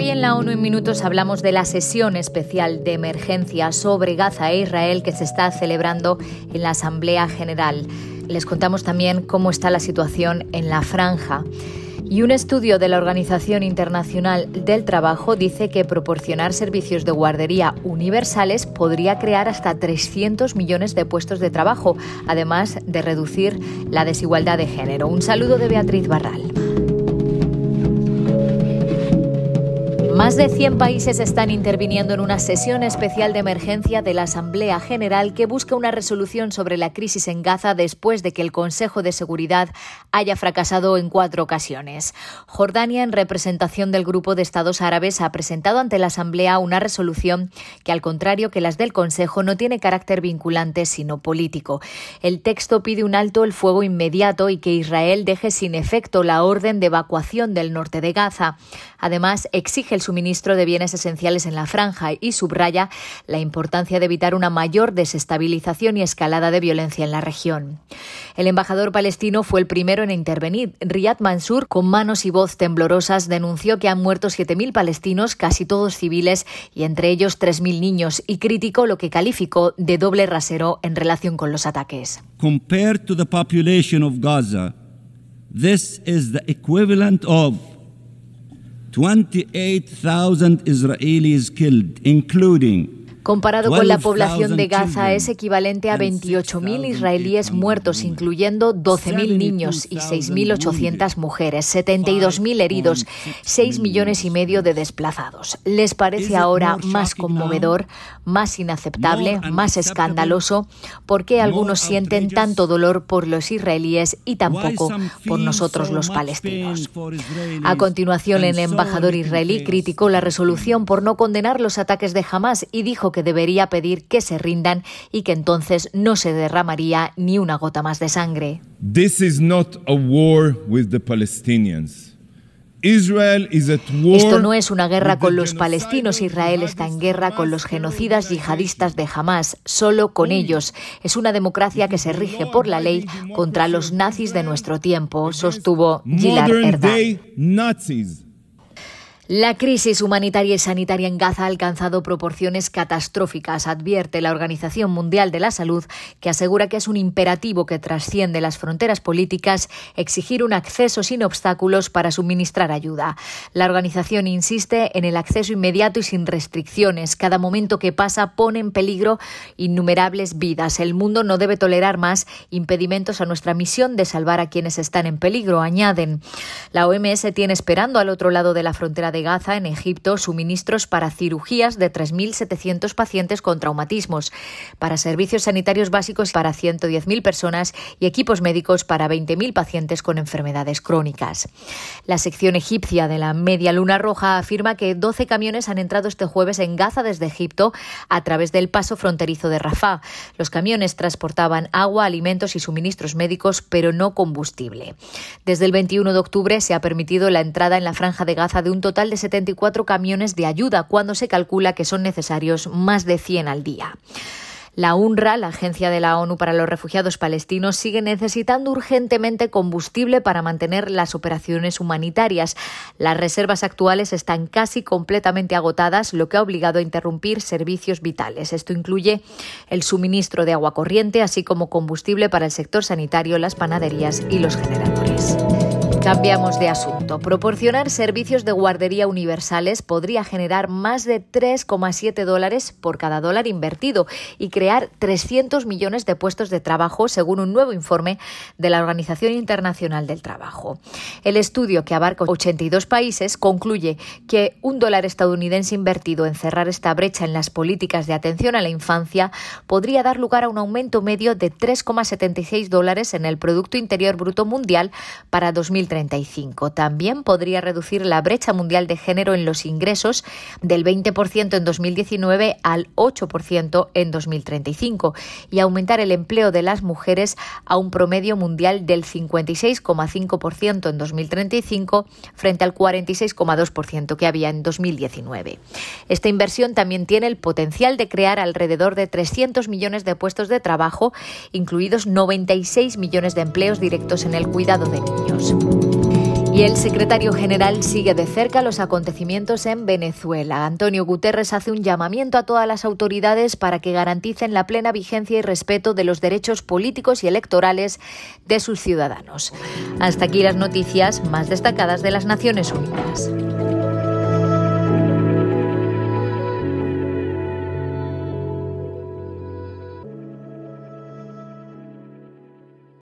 Hoy en la ONU en Minutos hablamos de la sesión especial de emergencia sobre Gaza e Israel que se está celebrando en la Asamblea General. Les contamos también cómo está la situación en la franja. Y un estudio de la Organización Internacional del Trabajo dice que proporcionar servicios de guardería universales podría crear hasta 300 millones de puestos de trabajo, además de reducir la desigualdad de género. Un saludo de Beatriz Barral. Más de 100 países están interviniendo en una sesión especial de emergencia de la Asamblea General que busca una resolución sobre la crisis en Gaza después de que el Consejo de Seguridad haya fracasado en 4 ocasiones. Jordania, en representación del Grupo de Estados Árabes, ha presentado ante la Asamblea una resolución que, al contrario que las del Consejo, no tiene carácter vinculante sino político. El texto pide un alto el fuego inmediato y que Israel deje sin efecto la orden de evacuación del norte de Gaza. Además, exige el suministro de bienes esenciales en la franja y subraya la importancia de evitar una mayor desestabilización y escalada de violencia en la región. El embajador palestino fue el primero en intervenir. Riyad Mansur, con manos y voz temblorosas, denunció que han muerto 7.000 palestinos, casi todos civiles, y entre ellos 3.000 niños, y criticó lo que calificó de doble rasero en relación con los ataques. Compared to the population of Gaza, this is the equivalent of 28,000 Israelis killed, including. Comparado con la población de Gaza, es equivalente a 28.000 israelíes muertos, incluyendo 12.000 niños y 6.800 mujeres, 72.000 heridos, 6,5 millones de desplazados. ¿Les parece ahora más conmovedor, más inaceptable, más escandaloso? ¿Por qué algunos sienten tanto dolor por los israelíes y tampoco por nosotros los palestinos? A continuación, el embajador israelí criticó la resolución por no condenar los ataques de Hamás y dijo que debería pedir que se rindan y que entonces no se derramaría ni una gota más de sangre. This is not a war with the Palestinians. Israel is at war. Esto no es una guerra con los palestinos. Israel está en guerra con los genocidas yihadistas de Hamás, solo con ellos. Es una democracia que se rige por la ley contra los nazis de nuestro tiempo, sostuvo Gilad Erdan. La crisis humanitaria y sanitaria en Gaza ha alcanzado proporciones catastróficas, advierte la Organización Mundial de la Salud, que asegura que es un imperativo que trasciende las fronteras políticas exigir un acceso sin obstáculos para suministrar ayuda. La organización insiste en el acceso inmediato y sin restricciones. Cada momento que pasa pone en peligro innumerables vidas. El mundo no debe tolerar más impedimentos a nuestra misión de salvar a quienes están en peligro, añaden. La OMS tiene esperando al otro lado de la frontera de Gaza, en Egipto, suministros para cirugías de 3.700 pacientes con traumatismos, para servicios sanitarios básicos para 110.000 personas y equipos médicos para 20.000 pacientes con enfermedades crónicas. La sección egipcia de la Media Luna Roja afirma que 12 camiones han entrado este jueves en Gaza desde Egipto a través del paso fronterizo de Rafah. Los camiones transportaban agua, alimentos y suministros médicos, pero no combustible. Desde el 21 de octubre se ha permitido la entrada en la franja de Gaza de un total de 74 camiones de ayuda, cuando se calcula que son necesarios más de 100 al día. La UNRWA, la Agencia de la ONU para los Refugiados Palestinos, sigue necesitando urgentemente combustible para mantener las operaciones humanitarias. Las reservas actuales están casi completamente agotadas, lo que ha obligado a interrumpir servicios vitales. Esto incluye el suministro de agua corriente, así como combustible para el sector sanitario, las panaderías y los generadores. Cambiamos de asunto. Proporcionar servicios de guardería universales podría generar más de $3,7 por cada dólar invertido y crear 300 millones de puestos de trabajo, según un nuevo informe de la Organización Internacional del Trabajo. El estudio, que abarca 82 países, concluye que $1 estadounidense invertido en cerrar esta brecha en las políticas de atención a la infancia podría dar lugar a un aumento medio de $3,76 en el Producto Interior Bruto Mundial para 2030. También podría reducir la brecha mundial de género en los ingresos del 20% en 2019 al 8% en 2035 y aumentar el empleo de las mujeres a un promedio mundial del 56,5% en 2035 frente al 46,2% que había en 2019. Esta inversión también tiene el potencial de crear alrededor de 300 millones de puestos de trabajo, incluidos 96 millones de empleos directos en el cuidado de niños. Y el secretario general sigue de cerca los acontecimientos en Venezuela. Antonio Guterres hace un llamamiento a todas las autoridades para que garanticen la plena vigencia y respeto de los derechos políticos y electorales de sus ciudadanos. Hasta aquí las noticias más destacadas de las Naciones Unidas.